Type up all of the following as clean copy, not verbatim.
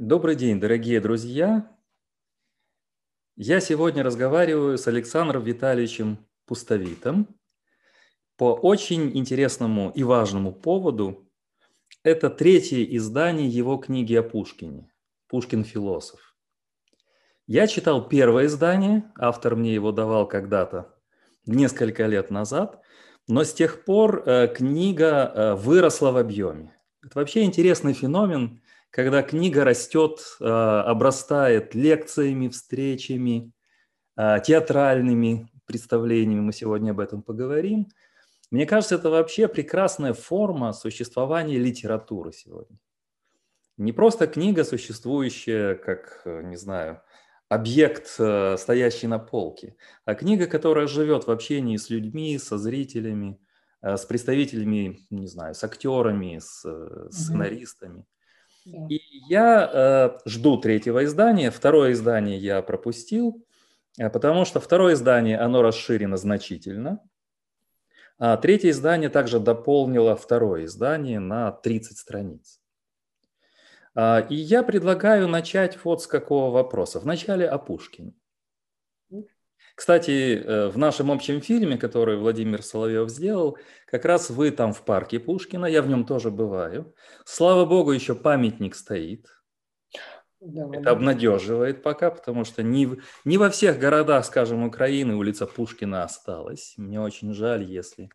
Добрый день, дорогие друзья! Я сегодня разговариваю с Александром Витальевичем Пустовитом по очень интересному и важному поводу. Это третье издание его книги о Пушкине «Пушкин философ». Я читал первое издание, автор мне его давал когда-то, несколько лет назад, но с тех пор книга выросла в объеме. Это вообще интересный феномен, когда книга растет, обрастает лекциями, встречами, театральными представлениями. Мы сегодня об этом поговорим. Мне кажется, это вообще прекрасная форма существования литературы сегодня. Не просто книга, существующая как, не знаю, объект, стоящий на полке, а книга, которая живет в общении с людьми, со зрителями, с представителями, не знаю, с актерами, с сценаристами. И я жду третьего издания. Второе издание я пропустил, потому что второе издание, оно расширено значительно. А третье издание также дополнило второе издание на 30 страниц. И я предлагаю начать вот с какого вопроса. Вначале о Пушкине. Кстати, в нашем общем фильме, который Владимир Соловьев сделал, как раз вы там в парке Пушкина, я в нем тоже бываю. Слава богу, еще памятник стоит. Да, это обнадеживает пока, потому что не во всех городах, скажем, Украины улица Пушкина осталась. Мне очень жаль, если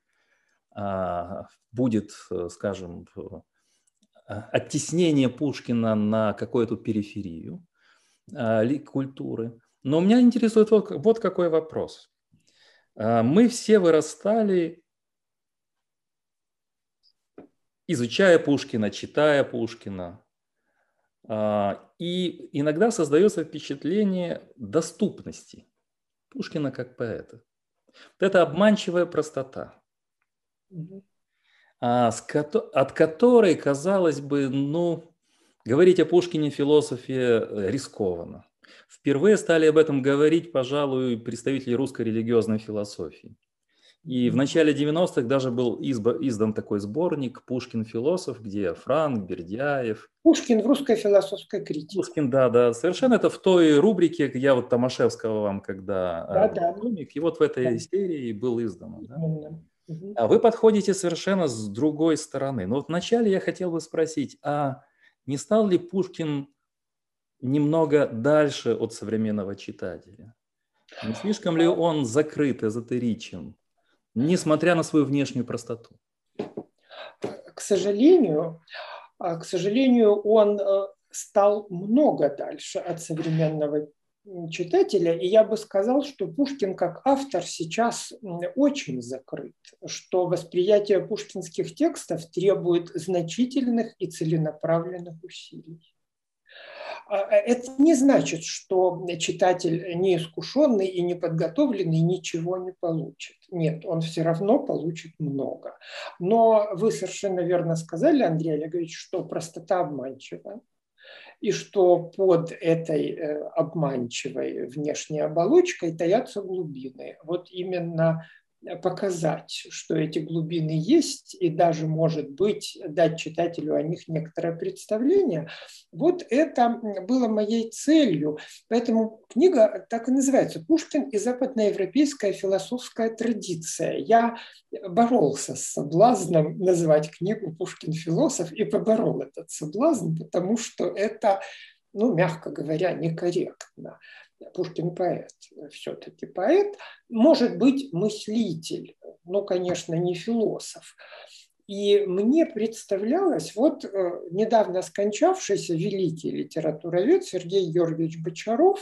будет, скажем, оттеснение Пушкина на какую-то периферию культуры. Но меня интересует вот какой вопрос. Мы все вырастали, изучая Пушкина, читая Пушкина. И иногда создается впечатление доступности Пушкина как поэта. Вот это обманчивая простота, от которой, казалось бы, ну, говорить о Пушкине философе рискованно. Впервые стали об этом говорить, пожалуй, представители русской религиозной философии. И в начале 90-х даже был издан такой сборник «Пушкин философ», где Франк, Бердяев. Пушкин в русской философской критике. Пушкин, да, совершенно. Это в той рубрике, я вот Томашевского вам когда... И вот в этой серии был издан. Да? А вы подходите совершенно с другой стороны. Но вот вначале я хотел бы спросить, а не стал ли Пушкин немного дальше от современного читателя? Не слишком ли он закрыт, эзотеричен, несмотря на свою внешнюю простоту? К сожалению, он стал много дальше от современного читателя, и я бы сказал, что Пушкин как автор сейчас очень закрыт, что восприятие пушкинских текстов требует значительных и целенаправленных усилий. Это не значит, что читатель неискушенный и неподготовленный ничего не получит. Нет, он все равно получит много. Но вы совершенно верно сказали, Андрей Олегович, что простота обманчива. И что под этой обманчивой внешней оболочкой таятся глубины. Вот именно показать, что эти глубины есть, и даже, может быть, дать читателю о них некоторое представление. Вот это было моей целью. Поэтому книга так и называется «Пушкин и западноевропейская философская традиция». Я боролся с соблазном назвать книгу «Пушкин философ» и поборол этот соблазн, потому что это, ну, мягко говоря, некорректно. Пушкин поэт, все-таки поэт, может быть, мыслитель, но, конечно, не философ. И мне представлялось, вот недавно скончавшийся великий литературовед Сергей Георгиевич Бочаров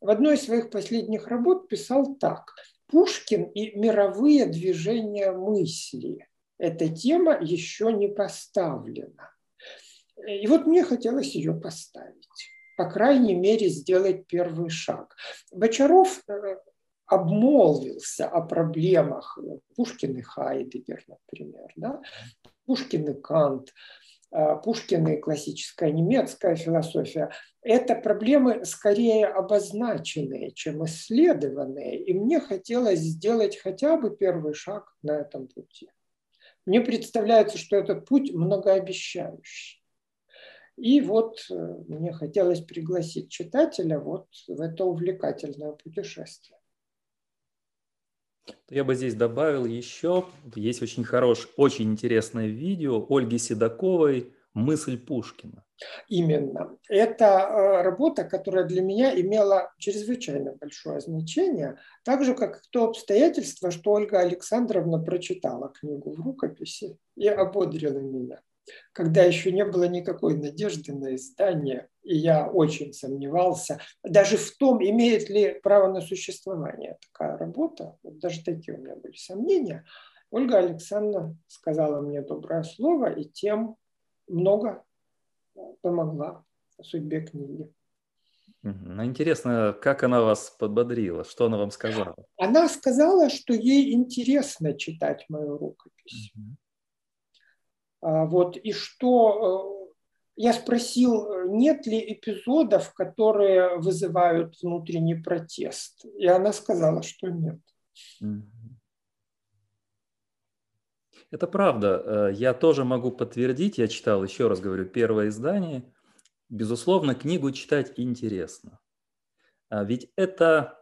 в одной из своих последних работ писал так: «Пушкин и мировые движения мысли. Эта тема еще не поставлена». И вот мне хотелось ее поставить. По крайней мере, сделать первый шаг. Бочаров обмолвился о проблемах Пушкин и Хайдеггер, например, да? Пушкин и Кант, Пушкин и классическая немецкая философия. Это проблемы скорее обозначенные, чем исследованные. И мне хотелось сделать хотя бы первый шаг на этом пути. Мне представляется, что этот путь многообещающий. И вот мне хотелось пригласить читателя вот в это увлекательное путешествие. Я бы здесь добавил еще, есть очень интересное видео Ольги Седаковой «Мысль Пушкина». Именно. Это работа, которая для меня имела чрезвычайно большое значение, так же, как и то обстоятельство, что Ольга Александровна прочитала книгу в рукописи и ободрила меня, когда еще не было никакой надежды на издание, и я очень сомневался даже в том, имеет ли право на существование такая работа. Вот даже такие у меня были сомнения. Ольга Александровна сказала мне доброе слово и тем много помогла судьбе книги. Ну, интересно, как она вас подбодрила? Что она вам сказала? Она сказала, что ей интересно читать мою рукопись. Вот, и что я спросил, нет ли эпизодов, которые вызывают внутренний протест. И она сказала, что нет. Это правда. Я тоже могу подтвердить, я читал, еще раз говорю, первое издание. Безусловно, книгу читать интересно. Ведь это,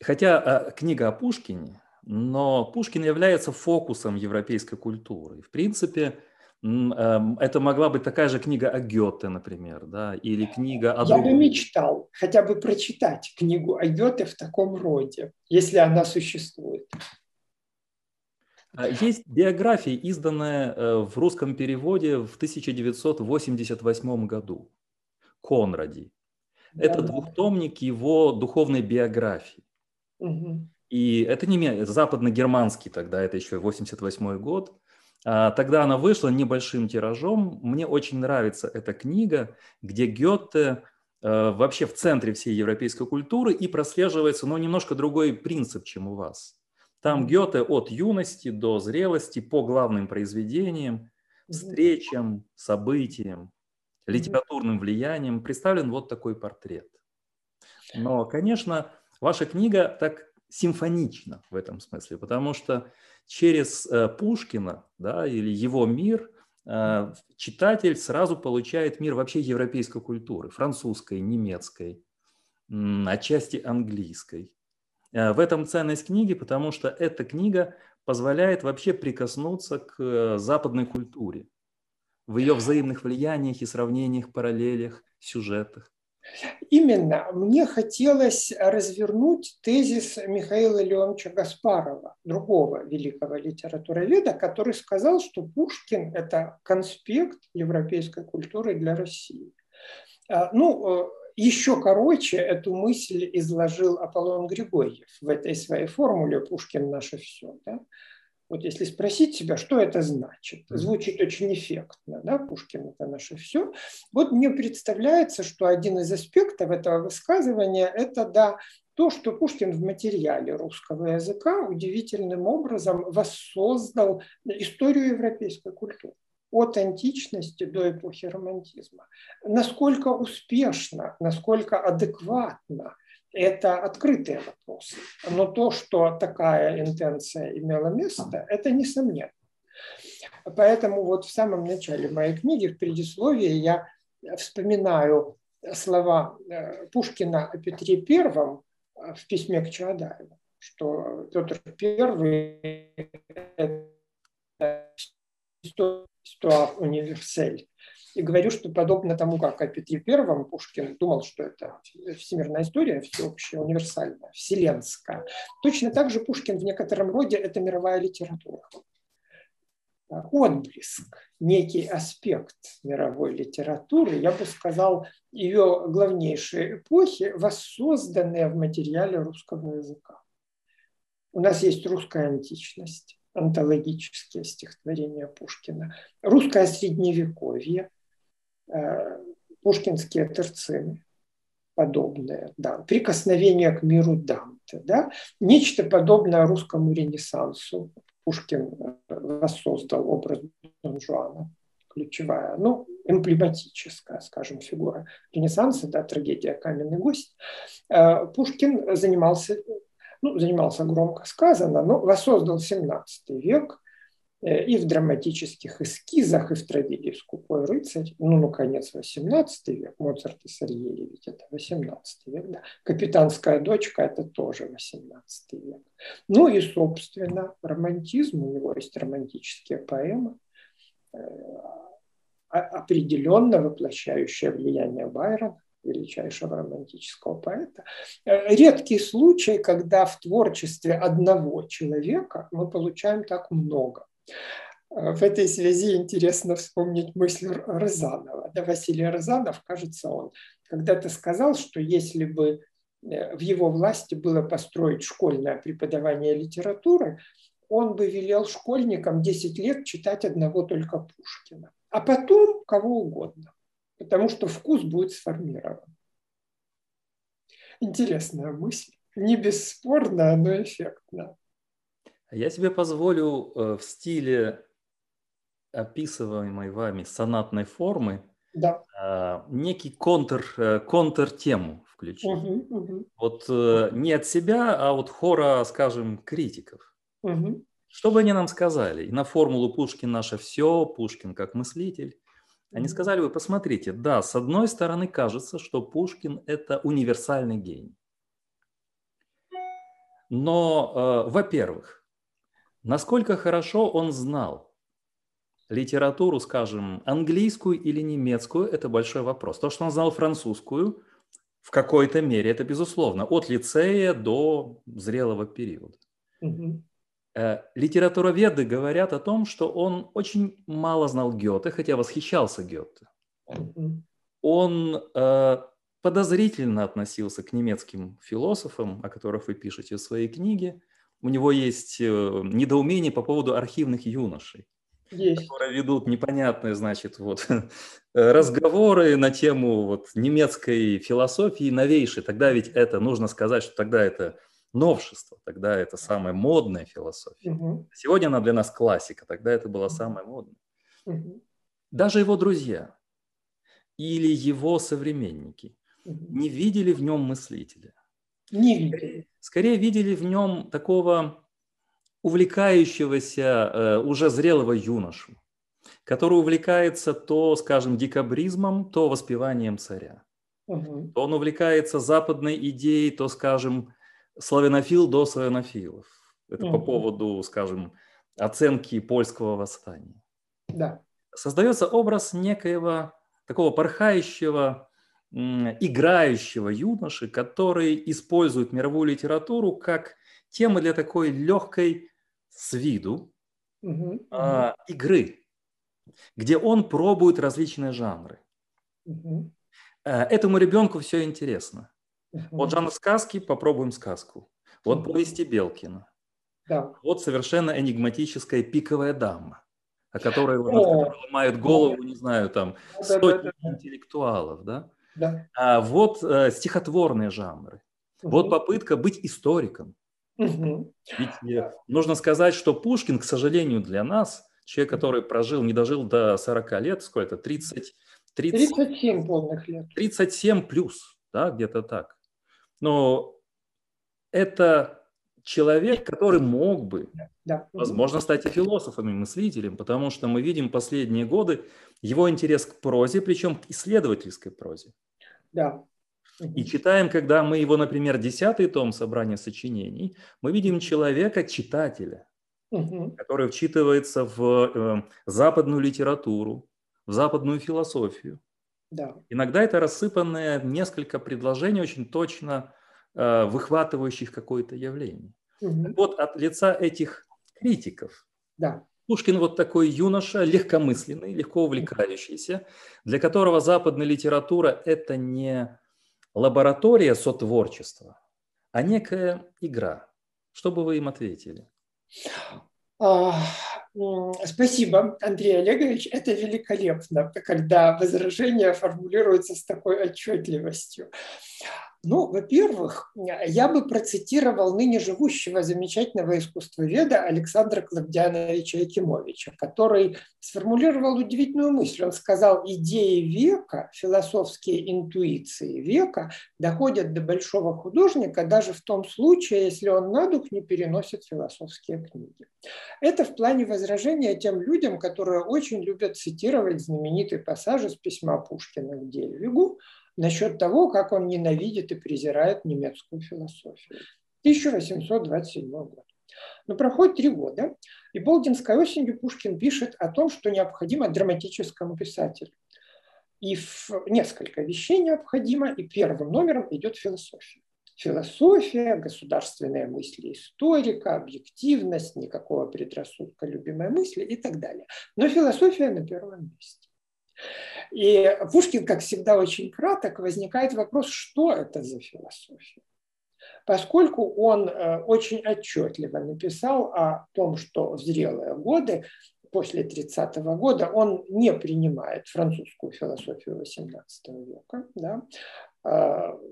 хотя книга о Пушкине, но Пушкин является фокусом европейской культуры. В принципе, это могла быть такая же книга о Гёте, например, да, или книга о... Я бы мечтал хотя бы прочитать книгу о Гёте в таком роде, если она существует. Есть биография, изданная в русском переводе в 1988 году, Конради. Это двухтомник его духовной биографии. И это не западно-германский тогда, это еще 1988 год. Тогда она вышла небольшим тиражом. Мне очень нравится эта книга, где Гёте вообще в центре всей европейской культуры и прослеживается, но немножко другой принцип, чем у вас. Там Гёте от юности до зрелости по главным произведениям, встречам, событиям, литературным влияниям представлен вот такой портрет. Но, конечно, ваша книга так симфонично в этом смысле, потому что через Пушкина, да, или его мир читатель сразу получает мир вообще европейской культуры, французской, немецкой, отчасти английской. В этом ценность книги, потому что эта книга позволяет вообще прикоснуться к западной культуре в ее взаимных влияниях и сравнениях, параллелях, сюжетах. Именно. Мне хотелось развернуть тезис Михаила Леоновича Гаспарова, другого великого литературоведа, который сказал, что Пушкин – это конспект европейской культуры для России. Ну, еще короче эту мысль изложил Аполлон Григорьев в этой своей формуле «Пушкин – наше все». Да? Вот если спросить себя, что это значит, звучит очень эффектно, да, Пушкин – это наше все. Вот мне представляется, что один из аспектов этого высказывания – это, да, то, что Пушкин в материале русского языка удивительным образом воссоздал историю европейской культуры от античности до эпохи романтизма. Насколько успешно, насколько адекватно. Это открытые вопросы. Но то, что такая интенция имела место, это несомненно. Поэтому вот в самом начале моей книги, в предисловии, я вспоминаю слова Пушкина о Петре Первом в письме к Чаадаеву, что Петр Первый – это «histoire universelle». И говорю, что подобно тому, как о Петре Первом Пушкин думал, что это всемирная история, всеобщая, универсальная, вселенская. Точно так же Пушкин в некотором роде – это мировая литература. Отблеск, некий аспект мировой литературы, я бы сказал, ее главнейшие эпохи, воссозданные в материале русского языка. У нас есть русская античность, антологические стихотворения Пушкина, русское средневековье, пушкинские терцины, подобное, да, прикосновение к миру Данте, да, нечто подобное русскому ренессансу. Пушкин воссоздал образ Дон Жуана, ключевая, ну, эмблематическая, скажем, фигура ренессанса, да, трагедия «Каменный гость». Пушкин занимался, ну, громко сказано, но воссоздал 17 век, и в драматических эскизах, и в трагедии «Скупой рыцарь», ну, наконец, 18 век, Моцарт и Сальери, ведь это 18 век, да. «Капитанская дочка» – это тоже 18 век. Ну и, собственно, романтизм, у него есть романтические поэмы, определенно воплощающие влияние Байрона, величайшего романтического поэта. Редкий случай, когда в творчестве одного человека мы получаем так много. В этой связи интересно вспомнить мысль Рязанова. Да, Василий Рязанов, кажется, он когда-то сказал, что если бы в его власти было построить школьное преподавание литературы, он бы велел школьникам 10 лет читать одного только Пушкина, а потом кого угодно, потому что вкус будет сформирован. Интересная мысль. Не бесспорная, но эффектная. Я себе позволю в стиле описываемой вами сонатной формы, да, некий контр-тему включить. Вот не от себя, а от хора, скажем, критиков. Что бы они нам сказали? И на формулу «Пушкин наше все», «Пушкин как мыслитель». Они сказали бы: посмотрите, да, с одной стороны кажется, что Пушкин – это универсальный гений. Но, во-первых, насколько хорошо он знал литературу, скажем, английскую или немецкую – это большой вопрос. То, что он знал французскую, в какой-то мере, это безусловно, от лицея до зрелого периода. Литературоведы говорят о том, что он очень мало знал Гёте, хотя восхищался Гёте. Он подозрительно относился к немецким философам, о которых вы пишете в своей книге. У него есть недоумение по поводу архивных юношей, которые ведут непонятные, значит, вот, разговоры на тему вот немецкой философии новейшей. Тогда ведь это, нужно сказать, что тогда это новшество, тогда это самая модная философия. Сегодня она для нас классика, тогда это была самая модная. Даже его друзья или его современники не видели в нем мыслителя. Скорее видели в нем такого увлекающегося, уже зрелого юношу, который увлекается то, скажем, декабризмом, то воспеванием царя. Он увлекается западной идеей, то, скажем, славянофил до славянофилов. Это по поводу, скажем, оценки польского восстания. Создается образ некоего такого порхающего, играющего юноши, который использует мировую литературу как тему для такой легкой с виду игры, где он пробует различные жанры. Этому ребенку все интересно. Вот жанр сказки, попробуем сказку. Вот повести Белкина. Вот совершенно энигматическая «Пиковая дама», о которой ломают голову, не знаю, там сотни интеллектуалов. А вот стихотворные жанры. Вот попытка быть историком. Ведь нужно сказать, что Пушкин, к сожалению, для нас, человек, который прожил, не дожил до 40 лет, сколько это, 37 полных лет. 37 плюс, да, где-то так. Но это человек, который мог бы, возможно, стать и философом, и мыслителем, потому что мы видим последние годы его интерес к прозе, причем к исследовательской прозе. И читаем, когда мы его, например, 10-й том собрания сочинений, мы видим человека, читателя, который вчитывается в западную литературу, в западную философию. Иногда это рассыпанные несколько предложений, очень точно выхватывающих какое-то явление. Вот от лица этих критиков. Пушкин вот такой юноша, легкомысленный, легко увлекающийся, для которого западная литература – это не лаборатория сотворчества, а некая игра. Что бы вы им ответили? Спасибо, Андрей Олегович. Это великолепно, когда возражения формулируются с такой отчетливостью. Ну, во-первых, я бы процитировал ныне живущего замечательного искусствоведа Александра Клавдиановича Якимовича, который сформулировал удивительную мысль. Он сказал: идеи века, философские интуиции века доходят до большого художника даже в том случае, если он на дух не переносит философские книги. Это в плане возражения тем людям, которые очень любят цитировать знаменитый пассаж из письма Пушкина к Дельвигу насчет того, как он ненавидит и презирает немецкую философию. 1827 год. Но проходит 3 года, и Болдинской осенью Пушкин пишет о том, что необходимо драматическому писателю. И несколько вещей необходимо, и первым номером идет философия. Философия, государственные мысли историка, объективность, никакого предрассудка, любимая мысль и так далее. Но философия на первом месте. И Пушкин, как всегда, очень краток. Возникает вопрос, что это за философия. Поскольку он очень отчетливо написал о том, что в зрелые годы, после 30-го года, он не принимает французскую философию XVIII века, да,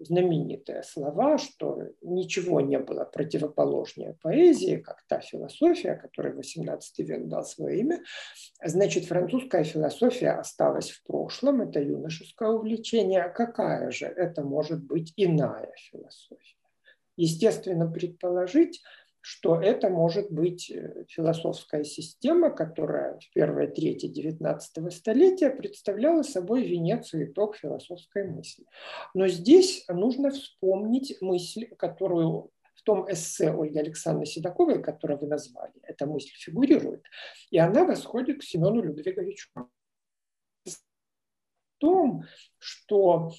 знаменитые слова, что ничего не было противоположнее поэзии, как та философия, которой XVIII век дал свое имя. Значит, французская философия осталась в прошлом, это юношеское увлечение. Какая же это может быть иная философия? Естественно, предположить, что это может быть философская система, которая в первой трети XIX столетия представляла собой венец и итог философской мысли. Но здесь нужно вспомнить мысль, которую в том эссе Ольги Александровны Седаковой, которую вы назвали, эта мысль фигурирует, и она восходит к Семену Людвиговичу. В том, что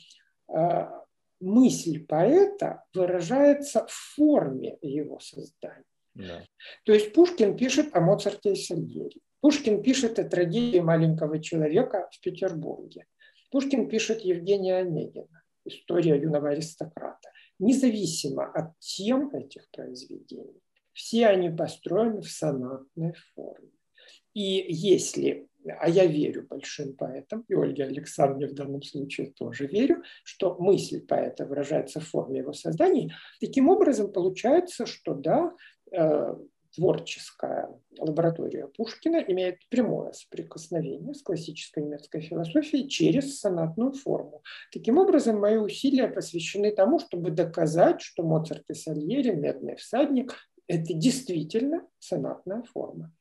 мысль поэта выражается в форме его создания. Yeah. То есть Пушкин пишет о Моцарте и Сальери. Пушкин пишет о трагедии маленького человека в Петербурге. Пушкин пишет Евгения Онегина, история юного аристократа. Независимо от тем этих произведений, все они построены в сонатной форме. И если... А я верю большим поэтам, и Ольге Александровне в данном случае тоже верю, что мысль поэта выражается в форме его создания. Таким образом, получается, что да, творческая лаборатория Пушкина имеет прямое соприкосновение с классической немецкой философией через сонатную форму. Таким образом, мои усилия посвящены тому, чтобы доказать, что Моцарт и Сальери, «Медный всадник» – это действительно сонатная форма.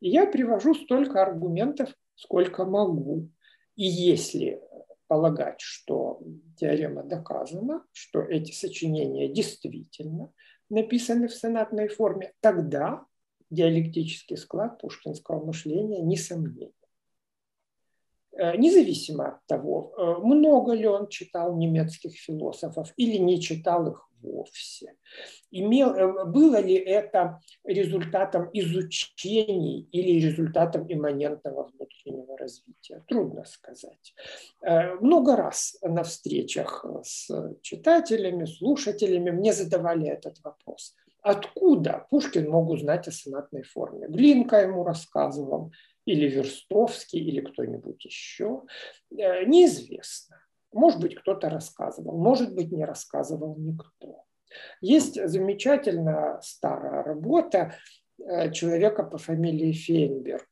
И я привожу столько аргументов, сколько могу. И если полагать, что теорема доказана, что эти сочинения действительно написаны в сонатной форме, тогда диалектический склад пушкинского мышления несомненен. Независимо от того, много ли он читал немецких философов или не читал их вовсе. Было ли это результатом изучений или результатом имманентного внутреннего развития? Трудно сказать. Много раз на встречах с читателями, слушателями мне задавали этот вопрос. Откуда Пушкин мог узнать о сонатной форме? Глинка ему рассказывал, или Верстовский, или кто-нибудь еще. Неизвестно. Может быть, кто-то рассказывал, может быть, не рассказывал никто. Есть замечательная старая работа человека по фамилии Фейнберг.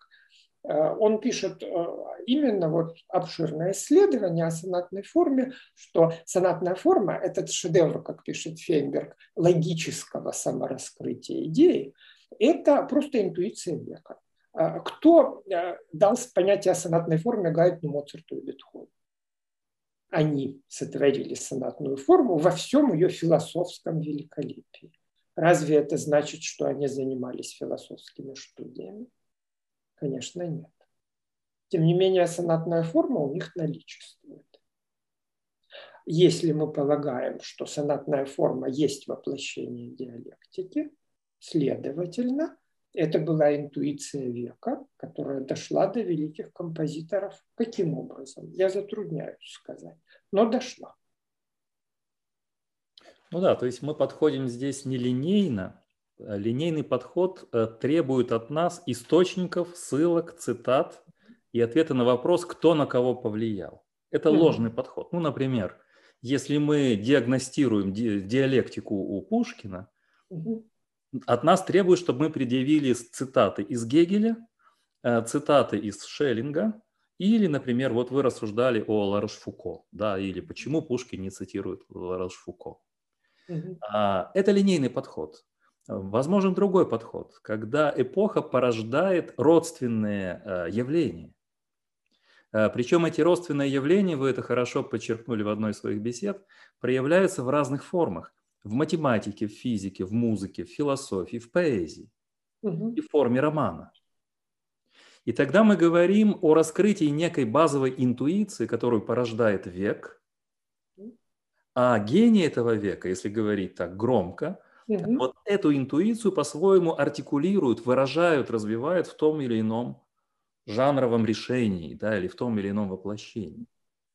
Он пишет именно вот обширное исследование о сонатной форме, что сонатная форма – это шедевр, как пишет Фейнберг, логического самораскрытия идеи. Это просто интуиция века. Кто дал понятие о сонатной форме Гайдну, Моцарту и Бетховену? Они сотворили сонатную форму во всем ее философском великолепии. Разве это значит, что они занимались философскими студиями? Конечно, нет. Тем не менее, сонатная форма у них наличествует. Если мы полагаем, что сонатная форма есть воплощение диалектики, следовательно, это была интуиция века, которая дошла до великих композиторов. Каким образом? Я затрудняюсь сказать, но дошла. Ну да, то есть мы подходим здесь нелинейно. Линейный подход требует от нас источников, ссылок, цитат и ответа на вопрос, кто на кого повлиял. Это ложный подход. Ну, например, если мы диагностируем диалектику у Пушкина, от нас требуют, чтобы мы предъявили цитаты из Гегеля, цитаты из Шеллинга, или, например, вот вы рассуждали о Ларошфуко, да, или почему Пушкин не цитирует Ларошфуко. Это линейный подход. Возможен другой подход, когда эпоха порождает родственные явления. Причем эти родственные явления, вы это хорошо подчеркнули в одной из своих бесед, проявляются в разных формах. В математике, в физике, в музыке, в философии, в поэзии и в форме романа. И тогда мы говорим о раскрытии некой базовой интуиции, которую порождает век. А гений этого века, если говорить так громко, вот эту интуицию по-своему артикулируют, выражают, развивают в том или ином жанровом решении, да, или в том или ином воплощении.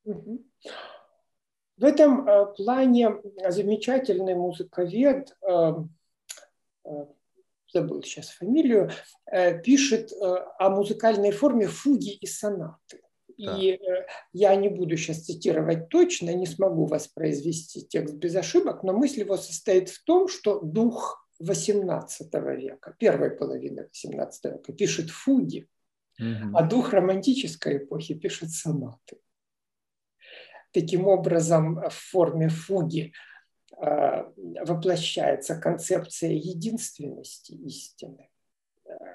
В этом плане замечательный музыковед, забыл сейчас фамилию, пишет о музыкальной форме фуги и сонаты. Да. И я не буду сейчас цитировать точно, не смогу воспроизвести текст без ошибок, но мысль его состоит в том, что дух XVIII века, первой половины XVIII века, пишет фуги, а дух романтической эпохи пишет сонаты. Таким образом, в форме фуги воплощается концепция единственности истины,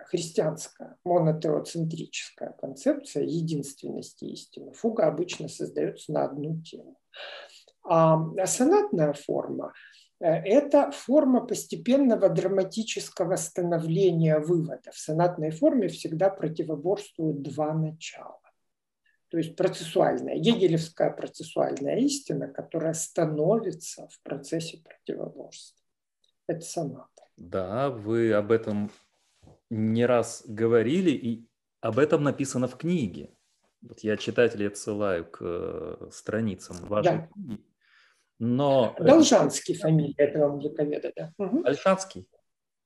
христианская, монотеоцентрическая концепция единственности истины. Фуга обычно создается на одну тему. А сонатная форма – это форма постепенного драматического становления вывода. В сонатной форме всегда противоборствуют два начала. То есть процессуальная, гегелевская процессуальная истина, которая становится в процессе противоборства. Это соната. Да, вы об этом не раз говорили, и об этом написано в книге. Вот я читателей отсылаю к страницам вашей книги. Но... Должанский фамилия этого музыковеда, да. Должанский?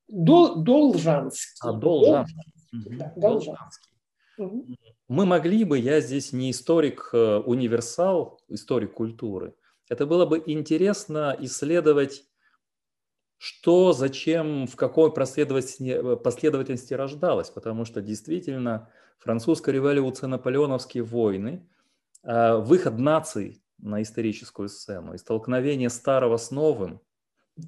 Должанский. А, Должанский. Да, Должанский. Мы могли бы, я здесь не историк-универсал, историк культуры, это было бы интересно исследовать, что, зачем, в какой последовательности рождалось, потому что действительно французская революция, наполеоновские войны, выход наций на историческую сцену и столкновение старого с новым,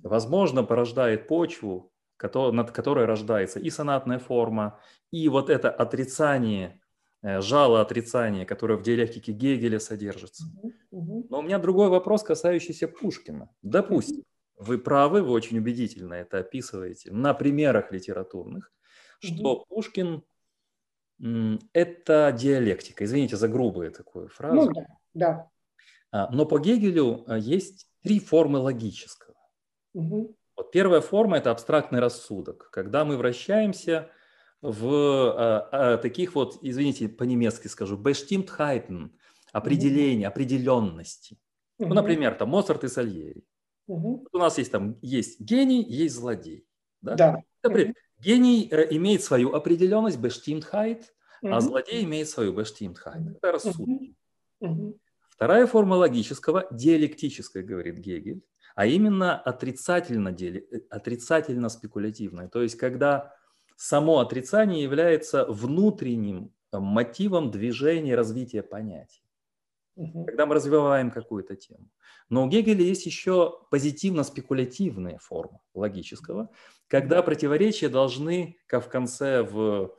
возможно, порождает почву, над которой рождается и сонатная форма, и вот это отрицание, жало отрицания, которое в диалектике Гегеля содержится. Но у меня другой вопрос, касающийся Пушкина. Допустим, вы правы, вы очень убедительно это описываете на примерах литературных, что Пушкин – это диалектика. Извините за грубую такую фразу. Ну, да, да. Но по Гегелю есть три формы логического. Вот первая форма – это абстрактный рассудок, когда мы вращаемся в таких вот, извините, по-немецки скажу, Bestimmtheiten, определение, определенности. Ну, например, там Моцарт и Сальери. Вот у нас есть там есть гений, есть злодей. Да? Да. Например, гений имеет свою определенность, Bestimmtheit, а злодей имеет свою Bestimmtheit. Это рассудок. Вторая форма логического, диалектическая, говорит Гегель, а именно отрицательно-спекулятивное. То есть, когда само отрицание является внутренним мотивом движения, развития понятий. Когда мы развиваем какую-то тему. Но у Гегеля есть еще позитивно-спекулятивная форма логического, когда противоречия должны, как в конце в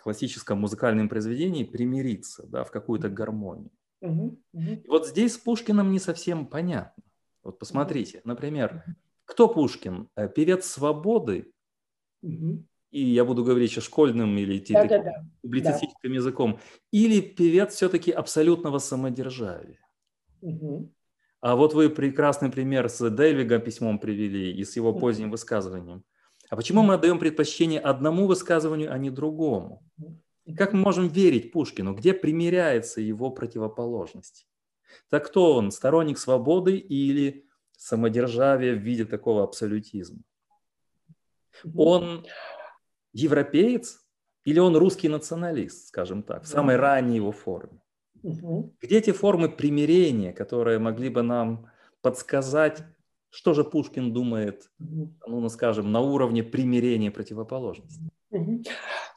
классическом музыкальном произведении, примириться, да, в какую-то гармонию. И вот здесь с Пушкиным не совсем понятно. Вот посмотрите, например, кто Пушкин? Певец свободы, и я буду говорить еще школьным или публицистическим языком, или певец все-таки абсолютного самодержавия. А вот вы прекрасный пример с Дельвигом письмом привели и с его поздним высказыванием. А почему мы отдаем предпочтение одному высказыванию, а не другому? И как мы можем верить Пушкину? Где примиряется его противоположность? Так кто он, сторонник свободы или самодержавия в виде такого абсолютизма? Он европеец или он русский националист, скажем так, в самой ранней его форме? Где те формы примирения, которые могли бы нам подсказать, что же Пушкин думает, ну, скажем, на уровне примирения противоположностей.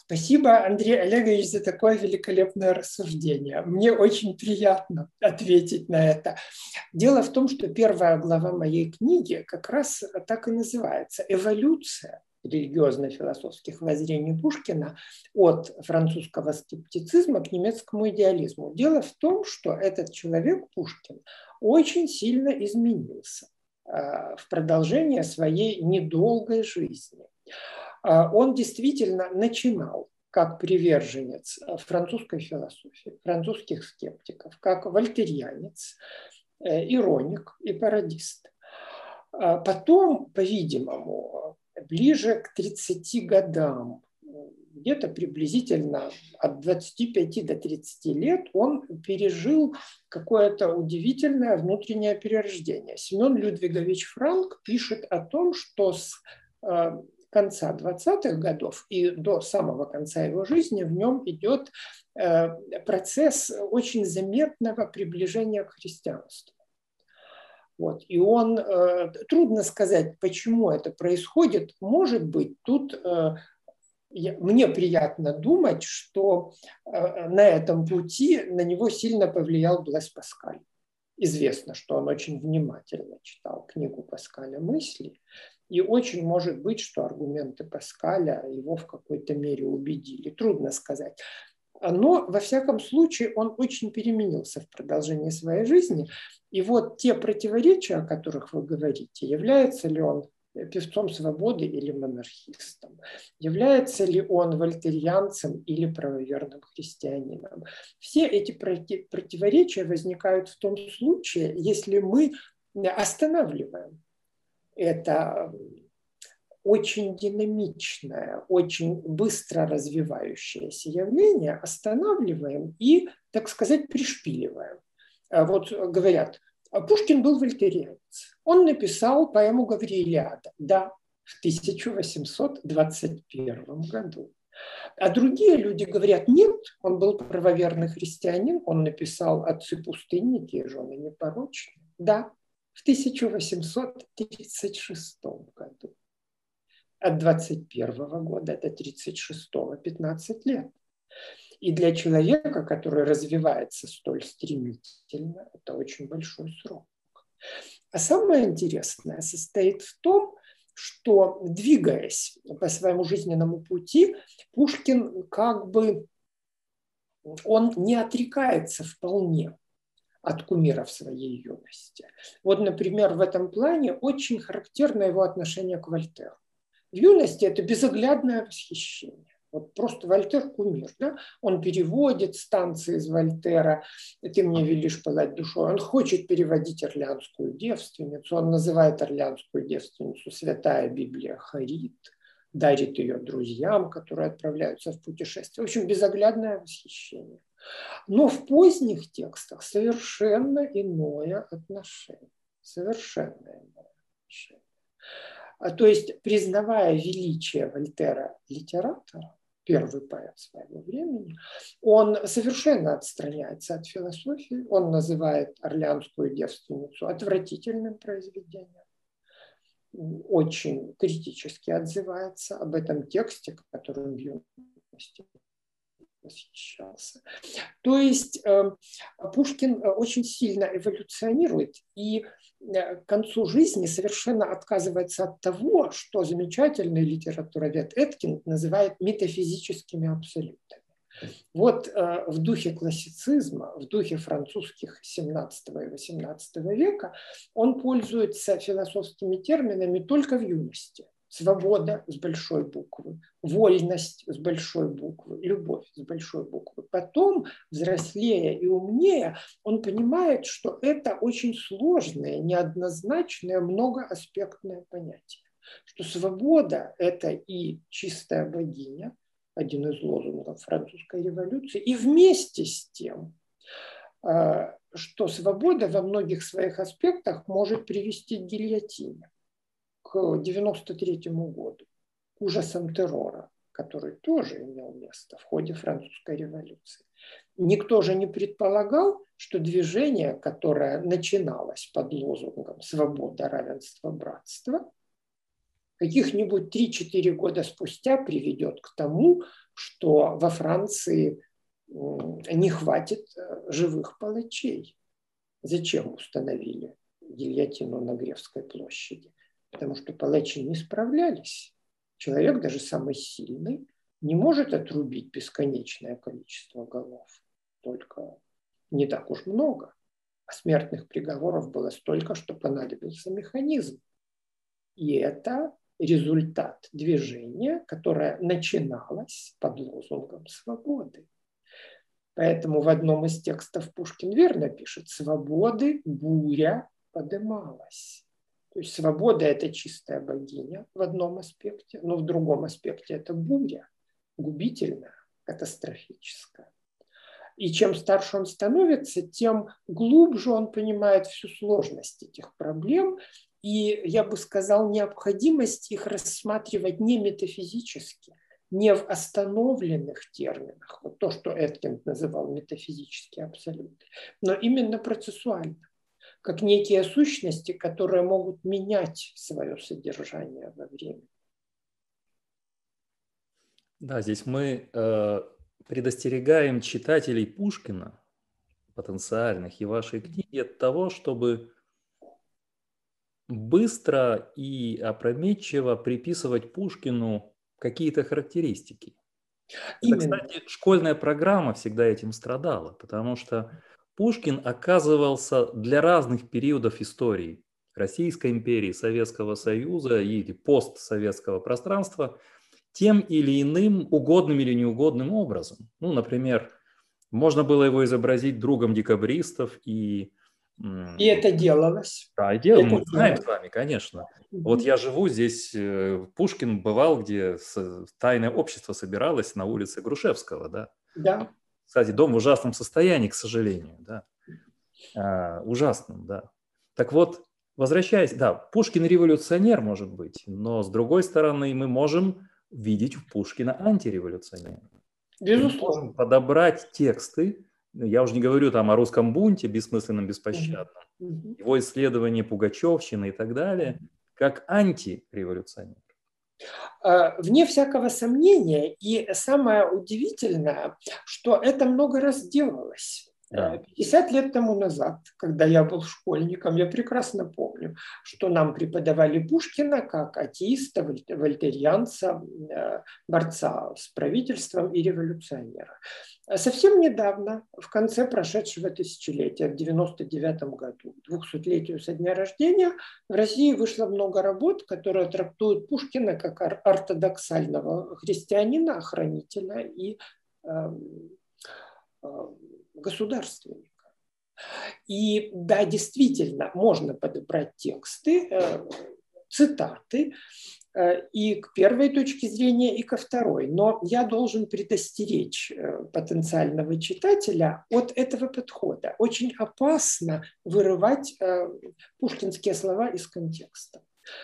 Спасибо, Андрей Олегович, за такое великолепное рассуждение. Мне очень приятно ответить на это. Дело в том, что первая глава моей книги как раз так и называется «Эволюция религиозно-философских воззрений Пушкина от французского скептицизма к немецкому идеализму». Дело в том, что этот человек, Пушкин, очень сильно изменился в продолжение своей недолгой жизни. Он действительно начинал как приверженец французской философии, французских скептиков, как вольтерианец, ироник и пародист. Потом, по-видимому, ближе к 30 годам, где-то приблизительно от 25 до 30 лет, он пережил какое-то удивительное внутреннее перерождение. Семен Людвигович Франк пишет о том, что с конца 20-х годов и до самого конца его жизни в нем идет процесс очень заметного приближения к христианству. Вот. И он, трудно сказать, почему это происходит. Может быть, тут мне приятно думать, что на этом пути на него сильно повлиял Блэс Паскаль. Известно, что он очень внимательно читал книгу Паскаля «Мысли». И очень может быть, что аргументы Паскаля его в какой-то мере убедили. Трудно сказать. Но, во всяком случае, он очень переменился в продолжении своей жизни. И вот те противоречия, о которых вы говорите, является ли он певцом свободы или монархистом, является ли он вольтерианцем или правоверным христианином. Все эти противоречия возникают в том случае, если мы останавливаем это очень динамичное, очень быстро развивающееся явление, останавливаем и, так сказать, пришпиливаем. Вот говорят, Пушкин был вольтерианец. Он написал поэму «Гавриилиада», да, в 1821 году. А другие люди говорят, нет, он был правоверный христианин, он написал «Отцы пустынники и жены непорочные», да, в 1836 году. От 21 года до 36-го 15 лет. И для человека, который развивается столь стремительно, это очень большой срок. А самое интересное состоит в том, что, двигаясь по своему жизненному пути, Пушкин как бы он не отрекается вполне от кумиров своей юности. Вот, например, в этом плане очень характерно его отношение к Вольтеру. В юности это безоглядное восхищение. Вот просто Вольтер – кумир, да? Он переводит станции из Вольтера «Ты мне велишь пылать душой». Он хочет переводить орлеанскую девственницу. Он называет орлеанскую девственницу «Святая Библия Харит», дарит ее друзьям, которые отправляются в путешествие. В общем, безоглядное восхищение. Но в поздних текстах совершенно иное отношение. Совершенно иное отношение. То есть, признавая величие Вольтера литератора, первый поэт своего времени, он совершенно отстраняется от философии. Он называет орлеанскую девственницу отвратительным произведением. Очень критически отзывается об этом тексте, который в юности восхищался. То есть Пушкин очень сильно эволюционирует и к концу жизни совершенно отказывается от того, что замечательный литературовед Эткинд называет метафизическими абсолютами. Вот в духе классицизма, в духе французских 17 и 18 века он пользуется философскими терминами только в юности. Свобода с большой буквы, вольность с большой буквы, любовь с большой буквы. Потом, взрослее и умнее, он понимает, что это очень сложное, неоднозначное, многоаспектное понятие. Что свобода – это и чистая богиня, один из лозунгов французской революции, и вместе с тем, что свобода во многих своих аспектах может привести к гильотине. К 1993 году, ужасом террора, который тоже имел место в ходе Французской революции. Никто же не предполагал, что движение, которое начиналось под лозунгом «Свобода, равенство, братство», каких-нибудь 3-4 года спустя приведет к тому, что во Франции не хватит живых палачей. Зачем установили гильотину на Гревской площади? Потому что палачи не справлялись. Человек, даже самый сильный, не может отрубить бесконечное количество голов. Только не так уж много. А смертных приговоров было столько, что понадобился механизм. И это результат движения, которое начиналось под лозунгом свободы. Поэтому в одном из текстов Пушкин верно пишет: «Свободы буря подымалась». То есть свобода – это чистая богиня в одном аспекте, но в другом аспекте это буря, губительная, катастрофическая. И чем старше он становится, тем глубже он понимает всю сложность этих проблем и, я бы сказал, необходимость их рассматривать не метафизически, не в остановленных терминах, вот то, что Эткинд называл метафизические абсолюты, но именно процессуально, как некие сущности, которые могут менять свое содержание во времени. Да, здесь мы предостерегаем читателей Пушкина, потенциальных, и вашей книги от того, чтобы быстро и опрометчиво приписывать Пушкину какие-то характеристики. Это, кстати, школьная программа всегда этим страдала, потому что Пушкин оказывался для разных периодов истории Российской империи, Советского Союза или постсоветского пространства тем или иным угодным или неугодным образом. Ну, например, можно было его изобразить другом декабристов и... И это делалось. Да, и дело, мы знаем с вами, конечно. Вот я живу здесь, Пушкин бывал, где тайное общество собиралось на улице Грушевского, да? Да. Кстати, дом в ужасном состоянии, к сожалению, да. Ужасном, да. Так вот, возвращаясь, да, Пушкин революционер, может быть, но с другой стороны мы можем видеть в Пушкина антиреволюционера. Безусловно. Мы можем подобрать тексты, я уже не говорю там о русском бунте, бессмысленном, беспощадном, его исследование пугачевщины и так далее, как антиреволюционер. Вне всякого сомнения, и самое удивительное, что это много раз делалось. 50 лет тому назад, когда я был школьником, я прекрасно помню, что нам преподавали Пушкина как атеиста, вольтерианца, борца с правительством и революционера. Совсем недавно, в конце прошедшего тысячелетия, в 1999 году, к 200-летию со дня рождения, в России вышло много работ, которые трактуют Пушкина как ортодоксального христианина, хранителя и государственника. И да, действительно, можно подобрать тексты, цитаты и к первой точке зрения, и ко второй. Но я должен предостеречь потенциального читателя от этого подхода. Очень опасно вырывать пушкинские слова из контекста.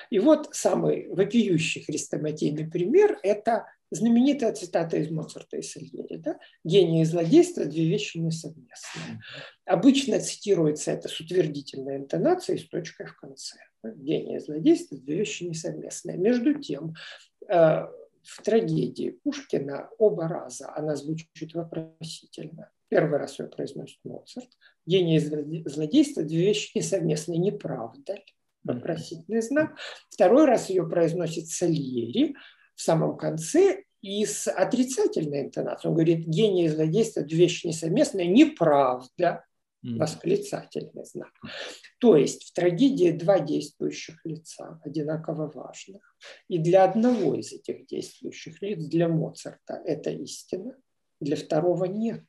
И вот самый вопиющий хрестоматийный пример – это знаменитая цитата из Моцарта и Сальери, да? «Гений и злодейство – две вещи несовместные». Обычно цитируется это с утвердительной интонацией, с точкой в конце. «Гений и злодейство – две вещи несовместные». Между тем, в трагедии Пушкина оба раза она звучит вопросительно. Первый раз ее произносит Моцарт. «Гений и злодейство – две вещи несовместные». Не правда ли? Вопросительный знак. Второй раз ее произносит Сальери в самом конце и с отрицательной интонацией. Он говорит: «Гений и злодейство – две вещи несовместные, неправда». Восклицательный знак. То есть в трагедии два действующих лица, одинаково важных. И для одного из этих действующих лиц, для Моцарта, это истина, для второго – нет.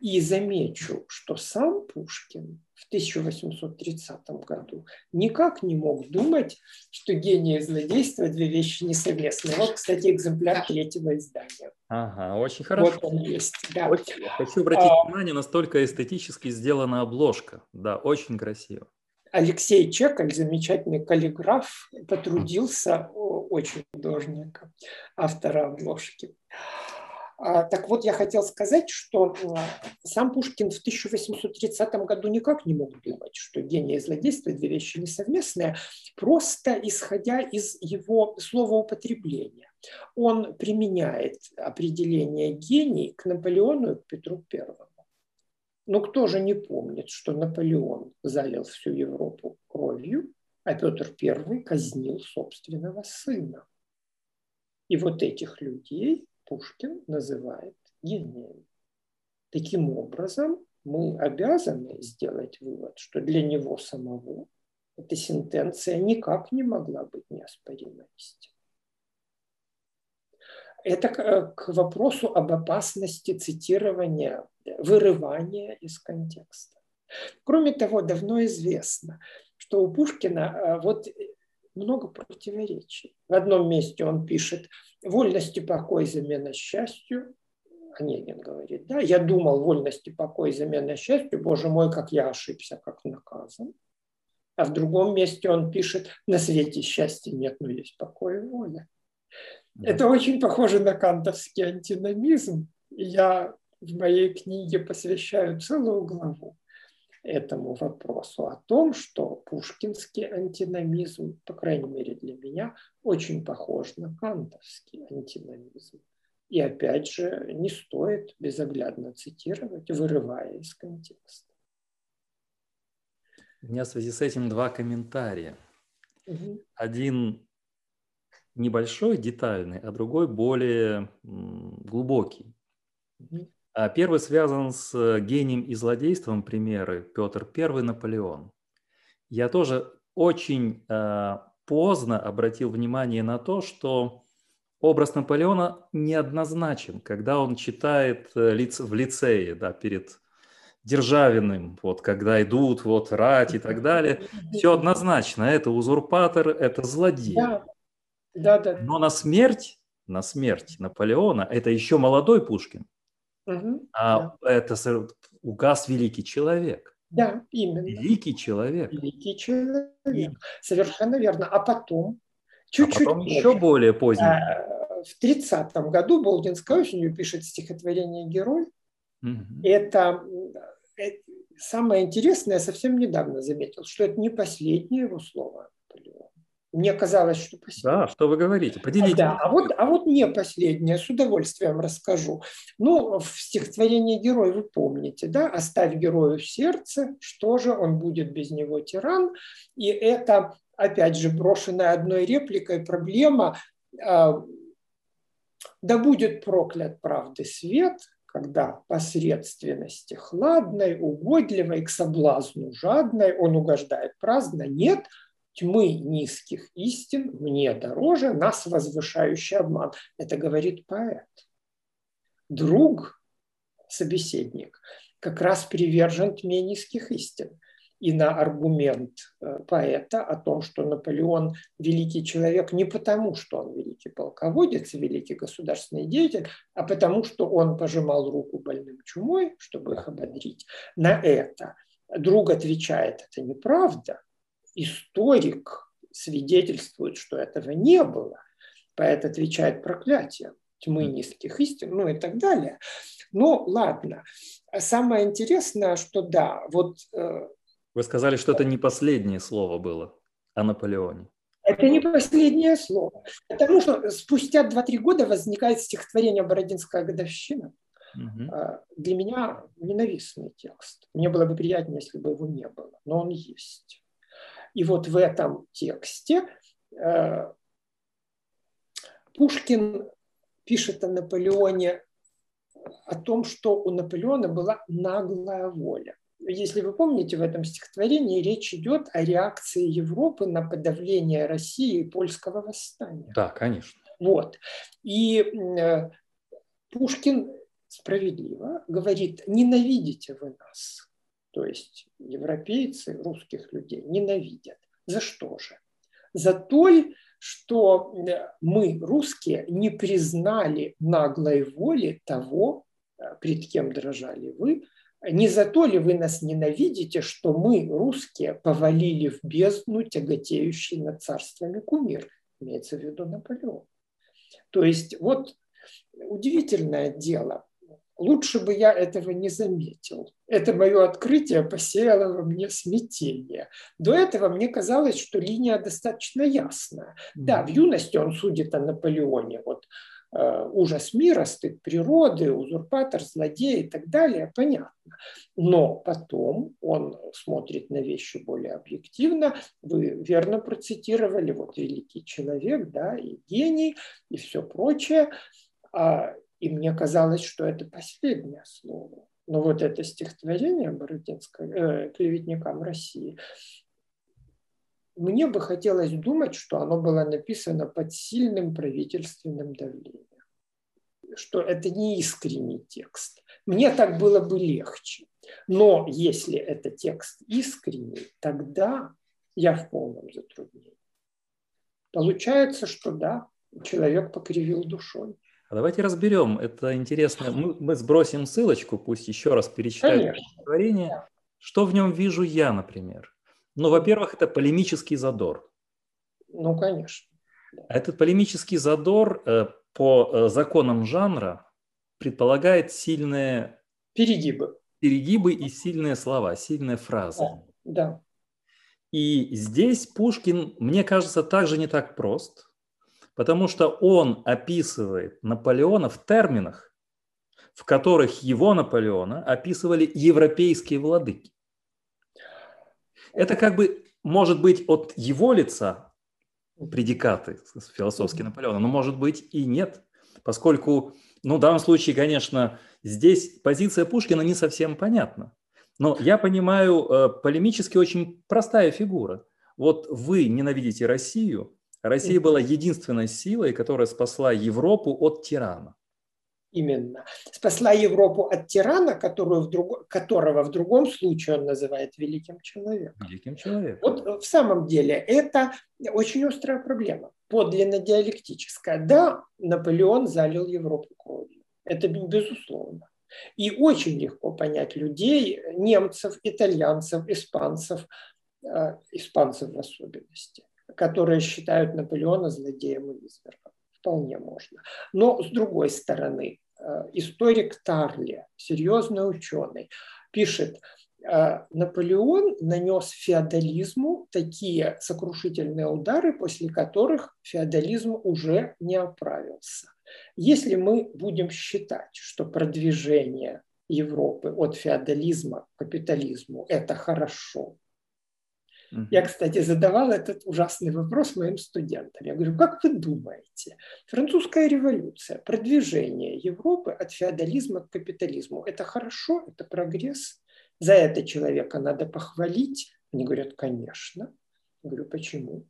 И замечу, что сам Пушкин в 1830 году никак не мог думать, что гений и злодейство – две вещи несовместные. Вот, кстати, экземпляр третьего издания. Ага, очень хорошо. Вот он есть. Да. Хочу обратить внимание, настолько эстетически сделана обложка. Да, очень красиво. Алексей Чекаль, замечательный каллиграф, потрудился у художника, автора обложки. Так вот, я хотел сказать, что сам Пушкин в 1830 году никак не мог думать, что гений и злодейство – две вещи несовместные, просто исходя из его словоупотребления. Он применяет определение «гений» к Наполеону и к Петру Первому. Но кто же не помнит, что Наполеон залил всю Европу кровью, а Петр Первый казнил собственного сына. И вот этих людей Пушкин называет гением. Таким образом, мы обязаны сделать вывод, что для него самого эта сентенция никак не могла быть неоспоримой истиной. Это к вопросу об опасности цитирования, вырывания из контекста. Кроме того, давно известно, что у Пушкина вот много противоречий. В одном месте он пишет: «Вольность и покой, замена счастью». Онегин говорит, да, я думал, вольность и покой, замена счастью, боже мой, как я ошибся, как наказан. А в другом месте он пишет: на свете счастья нет, но есть покой и воля. Да. Это очень похоже на кантовский антиномизм. Я в моей книге посвящаю целую главу этому вопросу о том, что пушкинский антиномизм, по крайней мере для меня, очень похож на кантовский антиномизм. И опять же, не стоит безоглядно цитировать, вырывая из контекста. У меня в связи с этим два комментария. Угу. Один небольшой, детальный, а другой более глубокий. Угу. Первый связан с гением и злодейством, примеры Петр I, Наполеон. Я тоже очень поздно обратил внимание на то, что образ Наполеона неоднозначен, когда он читает в лицее, да, перед Державиным, вот, когда идут вот, рать и так далее. Все однозначно, это узурпатор, это злодей. Да. Но на смерть Наполеона, это еще молодой Пушкин. Это угас великий человек. Да, именно. Великий человек. Совершенно верно. А потом, еще более поздно. В 30-м году Болдинской осенью пишет стихотворение «Герой». Это самое интересное, я совсем недавно заметил, что это не последнее его слово. Мне казалось, что последнее. Да, что вы говорите? Поделитесь. Да, а вот не последнее, с удовольствием расскажу. Ну, в стихотворении «Герой» вы помните, да? «Оставь герою сердце, что же он будет без него тиран?» И это, опять же, брошенная одной репликой проблема. «Да будет проклят правды свет, когда посредственности хладной, угодливой, к соблазну жадной, он угождает праздно, нет». Тьмы низких истин мне дороже, нас возвышающий обман. Это говорит поэт. Друг, собеседник, как раз привержен тьме низких истин. И на аргумент поэта о том, что Наполеон великий человек не потому, что он великий полководец, великий государственный деятель, а потому, что он пожимал руку больным чумой, чтобы их ободрить. На это друг отвечает: это неправда. Историк свидетельствует, что этого не было. Поэт отвечает: проклятием, тьмы низких истин, ну и так далее. Но ладно. Самое интересное, что да, вот... Вы сказали, что это не последнее слово было о Наполеоне. Это не последнее слово. Потому что спустя 2-3 года возникает стихотворение «Бородинская годовщина». Для меня ненавистный текст. Мне было бы приятнее, если бы его не было. Но он есть. И вот в этом тексте Пушкин пишет о Наполеоне, о том, что у Наполеона была наглая воля. Если вы помните, в этом стихотворении речь идет о реакции Европы на подавление России и польского восстания. Да, конечно. Вот. И Пушкин справедливо говорит: «Ненавидите вы нас». То есть европейцы русских людей ненавидят. За что же? За то, что мы, русские, не признали наглой воли того, пред кем дрожали вы. Не за то ли вы нас ненавидите, что мы, русские, повалили в бездну тяготеющий над царствами кумир? имеется в виду Наполеон. То есть вот удивительное дело. Лучше бы я этого не заметил. Это мое открытие посеяло во мне смятение. До этого мне казалось, что линия достаточно ясна. Да, в юности он судит о Наполеоне. Вот ужас мира, стыд природы, узурпатор, злодей и так далее, понятно. Но потом он смотрит на вещи более объективно. Вы верно процитировали, вот великий человек, да, и гений, и все прочее. И мне казалось, что это последнее слово. Но вот это стихотворение Бородинского, «Клеветникам России», мне бы хотелось думать, что оно было написано под сильным правительственным давлением, что это не искренний текст. Мне так было бы легче. Но если это текст искренний, тогда я в полном затруднении. Получается, что да, человек покривил душой. Давайте разберем. Это интересно. Мы сбросим ссылочку, пусть еще раз перечитаем стихотворение. Что в нем вижу я, например? Ну, во-первых, это полемический задор. Ну, конечно. Этот полемический задор по законам жанра предполагает сильные... перегибы. Перегибы и сильные слова, сильные фразы. Да. И здесь Пушкин, мне кажется, также не так прост. Потому что он описывает Наполеона в терминах, в которых его Наполеона описывали европейские владыки. Это как бы, может быть, от его лица предикаты философские Наполеона, но может быть и нет. Поскольку, ну, в данном случае, конечно, здесь позиция Пушкина не совсем понятна. Но я понимаю, полемически очень простая фигура. Вот вы ненавидите Россию, Россия была единственной силой, которая спасла Европу от тирана. Именно. Спасла Европу от тирана, которого в другом случае он называет великим человеком. Великим человеком. Вот в самом деле это очень острая проблема, подлинно диалектическая. Да, Наполеон залил Европу кровью. Это безусловно. И очень легко понять людей, немцев, итальянцев, испанцев в особенности, которые считают Наполеона злодеем и извергом. Вполне можно. Но, с другой стороны, историк Тарле, серьезный ученый, пишет, Наполеон нанес феодализму такие сокрушительные удары, после которых феодализм уже не оправился. Если мы будем считать, что продвижение Европы от феодализма к капитализму – это хорошо, я, кстати, задавал этот ужасный вопрос моим студентам. Я говорю, как вы думаете, французская революция, продвижение Европы от феодализма к капитализму, это хорошо, это прогресс? За это человека надо похвалить? Они говорят, конечно. Я говорю, почему?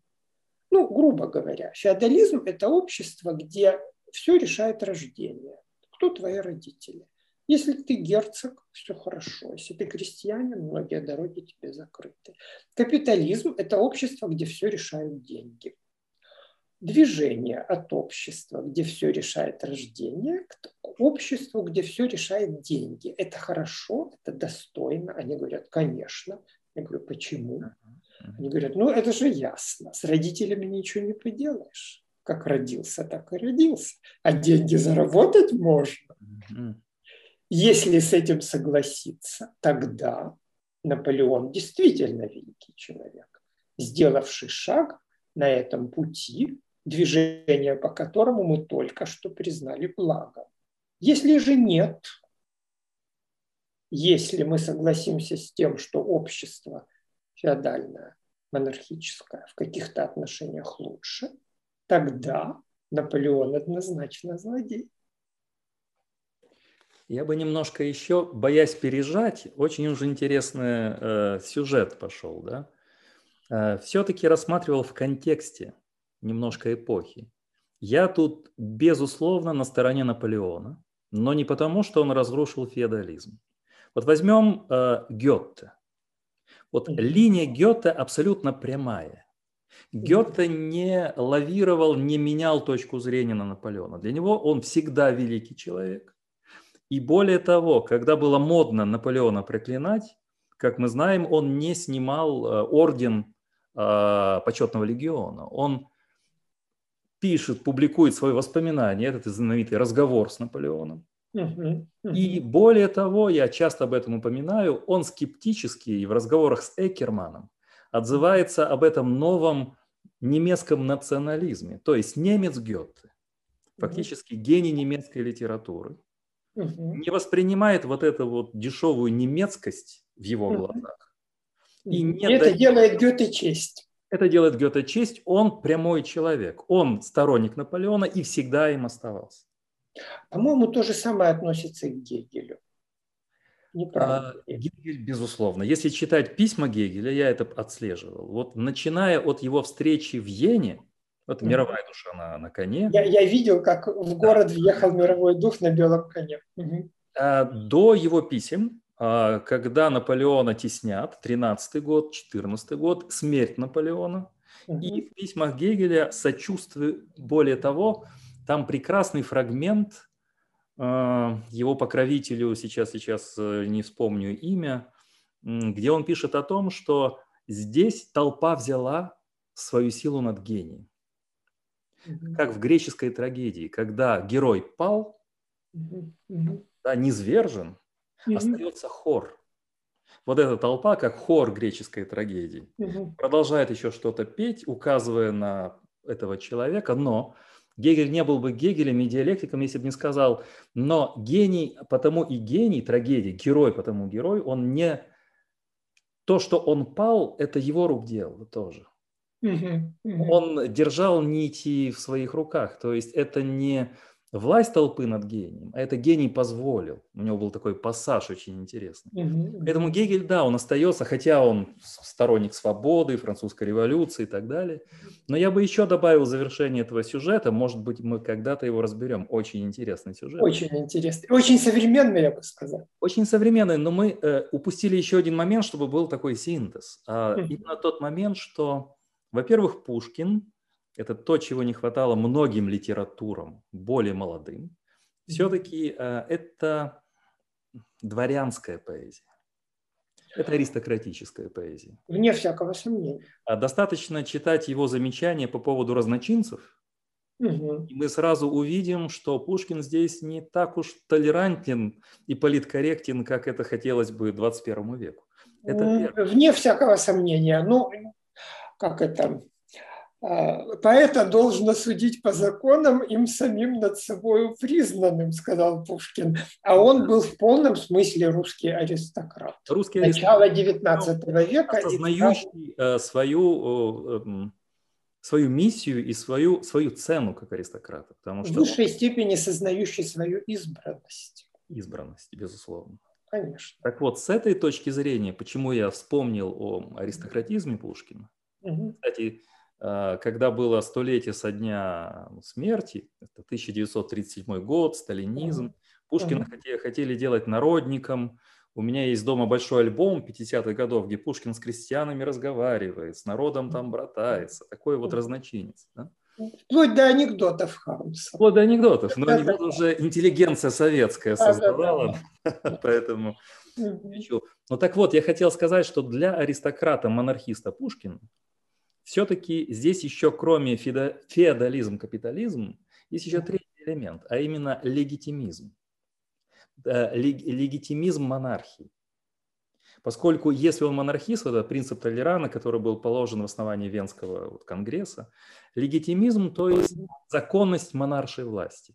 Ну, грубо говоря, феодализм – это общество, где все решает рождение. Кто твои родители? Если ты герцог, все хорошо. Если ты крестьянин, многие дороги тебе закрыты. Капитализм – это общество, где все решают деньги. Движение от общества, где все решает рождение, к обществу, где все решает деньги. Это хорошо, это достойно. Они говорят, конечно. Я говорю, почему? Они говорят, ну это же ясно. С родителями ничего не поделаешь. Как родился, так и родился. А деньги заработать можно. Если с этим согласиться, тогда Наполеон действительно великий человек, сделавший шаг на этом пути, движение по которому мы только что признали благом. Если же нет, если мы согласимся с тем, что общество феодальное, монархическое в каких-то отношениях лучше, тогда Наполеон однозначно злодей. Я бы немножко еще, боясь пережать, очень уже интересный сюжет пошел, да? Все-таки рассматривал в контексте немножко эпохи. Я тут, безусловно, на стороне Наполеона, но не потому, что он разрушил феодализм. Вот возьмем Гёте. Вот линия Гёте абсолютно прямая. Гёте не лавировал, не менял точку зрения на Наполеона. Для него он всегда великий человек. И более того, когда было модно Наполеона проклинать, как мы знаем, он не снимал орден почетного легиона. Он пишет, публикует свои воспоминания, этот знаменитый разговор с Наполеоном. И более того, я часто об этом упоминаю, он скептически в разговорах с Эккерманом отзывается об этом новом немецком национализме, то есть немец Гёте, фактически гений немецкой литературы, не воспринимает вот эту вот дешевую немецкость в его глазах. И делает Гёте честь. Это делает Гёте честь, он прямой человек, он сторонник Наполеона и всегда им оставался. По-моему, то же самое относится и к Гегелю. Гегель, безусловно. Если читать письма Гегеля, я это отслеживал. Вот начиная от его встречи в Йене, вот мировая душа на коне. Я видел, как в город въехал мировой дух на белом коне. До его писем, когда Наполеона теснят, 13-й год, 14-й год, смерть Наполеона. И в письмах Гегеля сочувствие, более того, там прекрасный фрагмент, его покровителю, сейчас не вспомню имя, где он пишет о том, что здесь толпа взяла свою силу над гением. Как в греческой трагедии, когда герой пал, да, низвержен, остается хор. Вот эта толпа, как хор греческой трагедии, продолжает еще что-то петь, указывая на этого человека, но... Гегель не был бы Гегелем и диалектиком, если бы не сказал, но гений, потому и гений трагедии, герой, потому герой, он не... То, что он пал, это его рук дело тоже. Он держал нити в своих руках, то есть это не власть толпы над гением, а это гений позволил. У него был такой пассаж очень интересный. Поэтому Гегель, да, он остается, хотя он сторонник свободы, французской революции и так далее. Но я бы еще добавил завершение этого сюжета. Может быть, мы когда-то его разберем. Очень интересный сюжет. Очень интересный. Очень современный, я бы сказал. Очень современный, но мы упустили еще один момент, чтобы был такой синтез. Именно тот момент, что, во-первых, Пушкин, это то, чего не хватало многим литературам, более молодым, все-таки это дворянская поэзия, это аристократическая поэзия. Вне всякого сомнения. Достаточно читать его замечания по поводу разночинцев, и мы сразу увидим, что Пушкин здесь не так уж толерантен и политкорректен, как это хотелось бы 21 веку. Это вне всякого сомнения. Ну, как это... Поэта должно судить по законам, им самим над собой признанным, сказал Пушкин. А он был в полном смысле русский аристократ. Русский начало XIX века. Осознающий свою миссию и свою цену как аристократа. Потому что в высшей степени сознающий свою избранность. Избранность, безусловно. Конечно. Так вот, с этой точки зрения, почему я вспомнил о аристократизме Пушкина. Кстати, когда было столетие со дня смерти, это 1937 год, сталинизм, Пушкина хотели делать народником. У меня есть дома большой альбом 50-х годов, где Пушкин с крестьянами разговаривает, с народом там братается, такой вот разночинец. Да? Вплоть до анекдотов Хармса. Вплоть до анекдотов, но анекдот уже интеллигенция советская создавала, поэтому... Ну так вот, я хотел сказать, что для аристократа-монархиста Пушкина все-таки здесь еще, кроме феодализм, капитализм, есть еще третий элемент, а именно легитимизм. Легитимизм монархии. Поскольку если он монархист, вот это принцип Толерана, который был положен в основании Венского конгресса, легитимизм, то есть законность монаршей власти.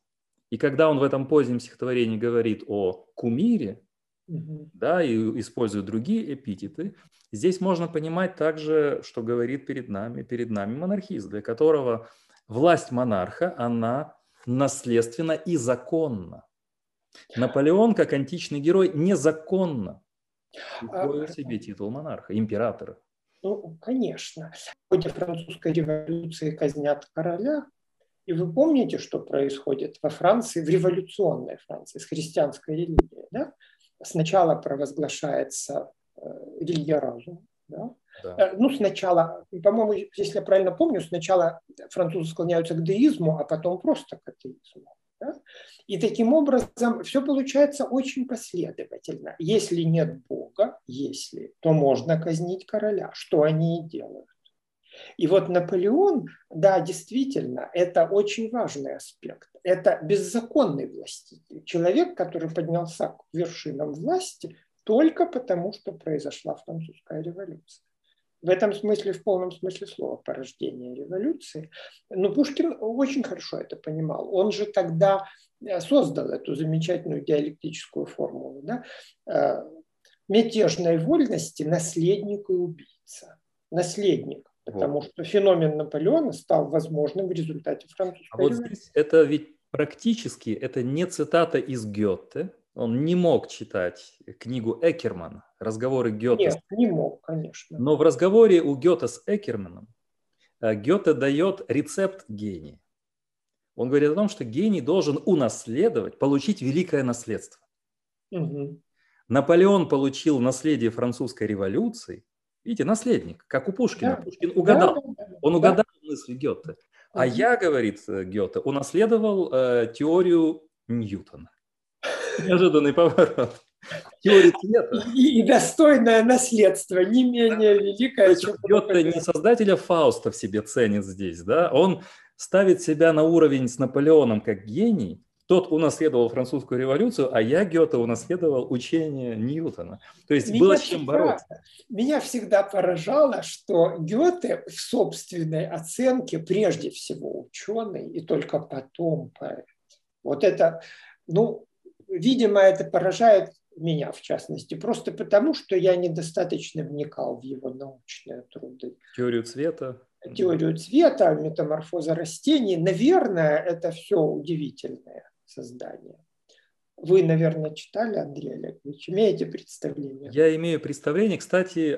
И когда он в этом позднем стихотворении говорит о кумире, да, и используя другие эпитеты, здесь можно понимать также, что говорит перед нами монархист, для которого власть монарха, она наследственна и законна. Наполеон, как античный герой, незаконно присвоил себе титул монарха, императора. Ну, конечно. В ходе французской революции казнят короля. И вы помните, что происходит во Франции, в революционной Франции, с христианской религией, да? Сначала провозглашается религия разума. Да? Да. Ну, сначала, по-моему, если я правильно помню, сначала французы склоняются к деизму, а потом просто к атеизму. Да? И таким образом все получается очень последовательно. Если нет Бога, то можно казнить короля, что они и делают. И вот Наполеон, да, действительно, это очень важный аспект. Это беззаконный властитель. Человек, который поднялся к вершинам власти только потому, что произошла французская революция. В этом смысле, в полном смысле слова, порождение революции. Но Пушкин очень хорошо это понимал. Он же тогда создал эту замечательную диалектическую формулу. Да? Мятежной вольности наследник и убийца. Наследник. Потому что феномен Наполеона стал возможным в результате французской революции. Вот здесь это ведь практически, это не цитата из Гёте. Он не мог читать книгу Эккермана, разговоры Гёте. Нет, не мог, конечно. Но в разговоре у Гёте с Эккерманом Гёте дает рецепт гения. Он говорит о том, что гений должен унаследовать, получить великое наследство. Угу. Наполеон получил наследие французской революции. Видите, наследник, как у Пушкина. Да. Пушкин угадал. Он угадал мысль Гёте. А я, говорит Гёте, унаследовал теорию Ньютона. Неожиданный поворот. Теория цвета. И достойное наследство, не менее великое. Гёте не создателя Фауста в себе ценит здесь. Да? Он ставит себя на уровень с Наполеоном как гений. Тот унаследовал французскую революцию, а я, Гёте, унаследовал учение Ньютона. То есть было с чем бороться. Меня всегда поражало, что Гёте в собственной оценке прежде всего ученый и только потом поэт. Вот это, ну, видимо, это поражает меня, в частности, просто потому, что я недостаточно вникал в его научные труды. Теорию цвета. Теорию цвета, метаморфоза растений. Наверное, это все удивительное создание. Вы, наверное, читали, Андрей Олегович, имеете представление? Я имею представление. Кстати,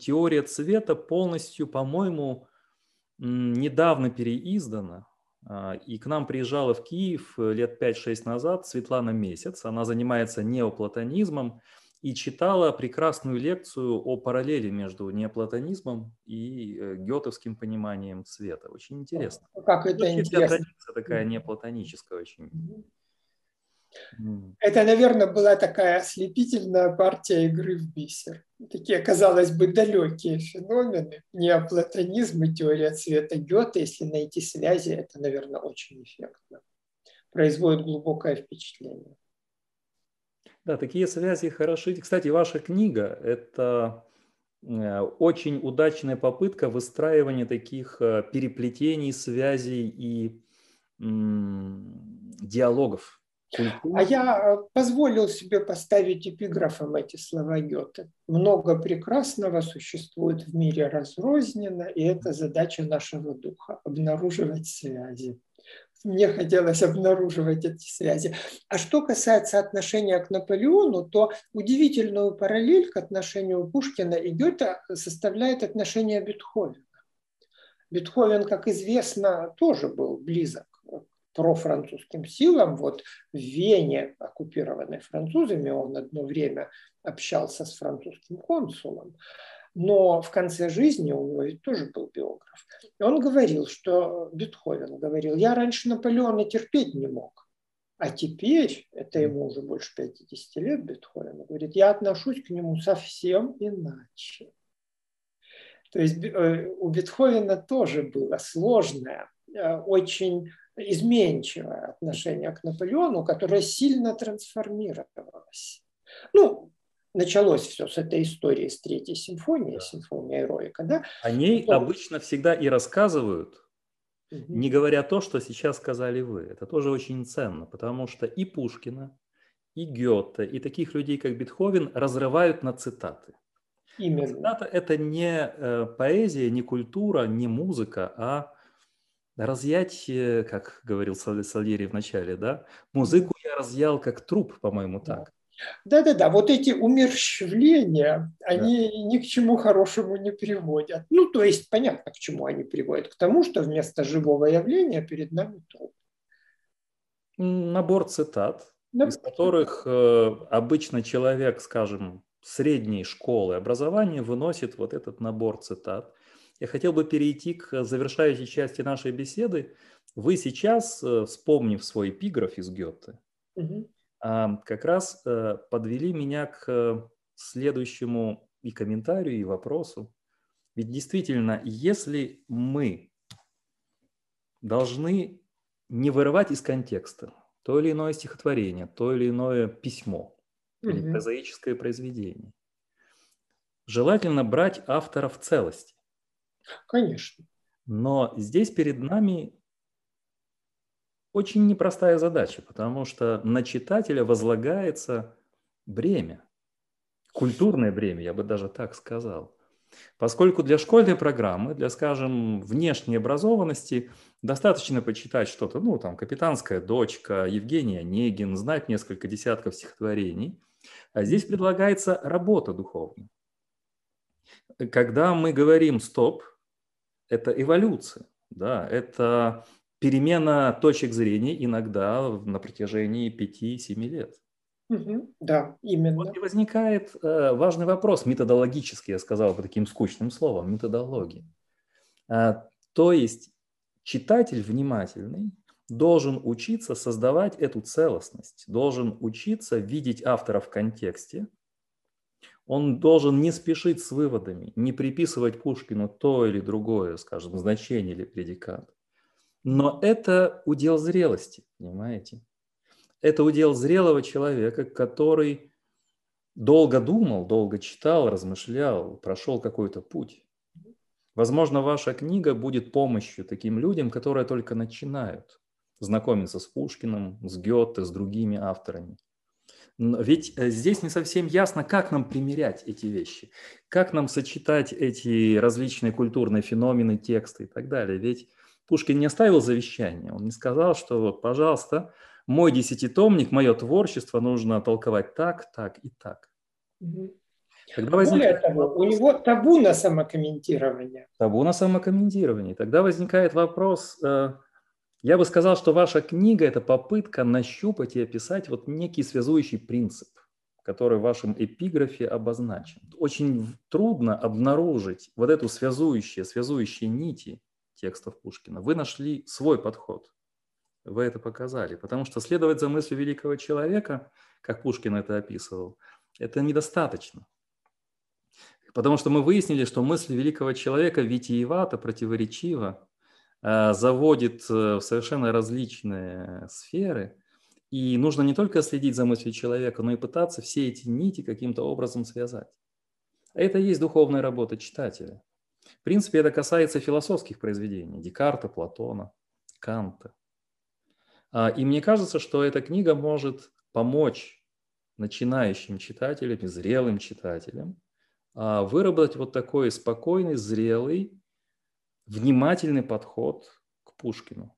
теория цвета полностью, по-моему, недавно переиздана. И к нам приезжала в Киев лет 5-6 назад Светлана Месяц. Она занимается неоплатонизмом и читала прекрасную лекцию о параллели между неоплатонизмом и гётовским пониманием цвета. Очень интересно. Как это интересно. Граница такая неоплатоническая очень. Это, наверное, была такая ослепительная партия игры в бисер. Такие, казалось бы, далекие феномены. Неоплатонизм и теория цвета Гёте, если найти связи, это, наверное, очень эффектно. Производит глубокое впечатление. Да, такие связи хороши. Кстати, ваша книга – это очень удачная попытка выстраивания таких переплетений, связей и диалогов. А я позволил себе поставить эпиграфом эти слова Гёте. «Много прекрасного существует в мире разрозненно, и это задача нашего духа – обнаруживать связи». Мне хотелось обнаруживать эти связи. А что касается отношения к Наполеону, то удивительную параллель к отношению Пушкина и Гёте составляет отношение Бетховена. Бетховен, как известно, тоже был близок профранцузским силам. Вот в Вене, оккупированной французами, он одно время общался с французским консулом, но в конце жизни у него ведь тоже был биограф. И он говорил, что Бетховен говорил: я раньше Наполеона терпеть не мог, а теперь, это ему уже больше 50 лет, Бетховен говорит, я отношусь к нему совсем иначе. То есть у Бетховена тоже было сложное, очень изменчивое отношение к Наполеону, которое сильно трансформировалось. Ну, началось все с этой истории, с Третьей симфонии, да. Симфония Эройка. Да? О ней потом обычно всегда и рассказывают, не говоря то, что сейчас сказали вы. Это тоже очень ценно, потому что и Пушкина, и Гёте, и таких людей, как Бетховен, разрывают на цитаты. Именно. Цитата – это не поэзия, не культура, не музыка, а разъять, как говорил Сальери в начале, да? Музыку я разъял как труп, по-моему, так. Да-да-да, вот эти умерщвления, они ни к чему хорошему не приводят. Ну, то есть, понятно, к чему они приводят. К тому, что вместо живого явления перед нами труп. Набор цитат, из которых обычно человек, скажем, средней школы образования выносит вот этот набор цитат. Я хотел бы перейти к завершающей части нашей беседы. Вы сейчас, вспомнив свой эпиграф из Гёте, как раз подвели меня к следующему и комментарию, и вопросу. Ведь действительно, если мы должны не вырывать из контекста то или иное стихотворение, то или иное письмо, или прозаическое произведение, желательно брать автора в целости. Конечно. Но здесь перед нами очень непростая задача, потому что на читателя возлагается бремя, культурное бремя, я бы даже так сказал. Поскольку для школьной программы, для, скажем, внешней образованности достаточно почитать что-то, ну, там, «Капитанская дочка», «Евгений Онегин», знать несколько десятков стихотворений, а здесь предлагается работа духовная. Когда мы говорим «стоп», это эволюция, да, это перемена точек зрения иногда на протяжении 5-7 лет. Да, именно. Вот и возникает важный вопрос, методологический, я сказал по таким скучным словам, методологии. То есть читатель внимательный должен учиться создавать эту целостность, должен учиться видеть автора в контексте, он должен не спешить с выводами, не приписывать Пушкину то или другое, скажем, значение или предикат. Но это удел зрелости, понимаете? Это удел зрелого человека, который долго думал, долго читал, размышлял, прошел какой-то путь. Возможно, ваша книга будет помощью таким людям, которые только начинают знакомиться с Пушкиным, с Гёте, с другими авторами. Но ведь здесь не совсем ясно, как нам примерять эти вещи, как нам сочетать эти различные культурные феномены, тексты и так далее. Ведь Пушкин не оставил завещания, он не сказал, что вот, пожалуйста, мой десятитомник, мое творчество нужно толковать так, так и так. Тогда возникает... Более того, у него табу на самокомментирование. Табу на самокомментирование. Тогда возникает вопрос, я бы сказал, что ваша книга – это попытка нащупать и описать вот некий связующий принцип, который в вашем эпиграфе обозначен. Очень трудно обнаружить вот эту связующие нити текстов Пушкина. Вы нашли свой подход. Вы это показали, потому что следовать за мыслью великого человека, как Пушкин это описывал, это недостаточно. Потому что мы выяснили, что мысль великого человека витиевато, противоречиво, заводит в совершенно различные сферы. И нужно не только следить за мыслью человека, но и пытаться все эти нити каким-то образом связать. Это и есть духовная работа читателя. В принципе, это касается философских произведений Декарта, Платона, Канта. И мне кажется, что эта книга может помочь начинающим читателям, зрелым читателям выработать вот такой спокойный, зрелый, внимательный подход к Пушкину.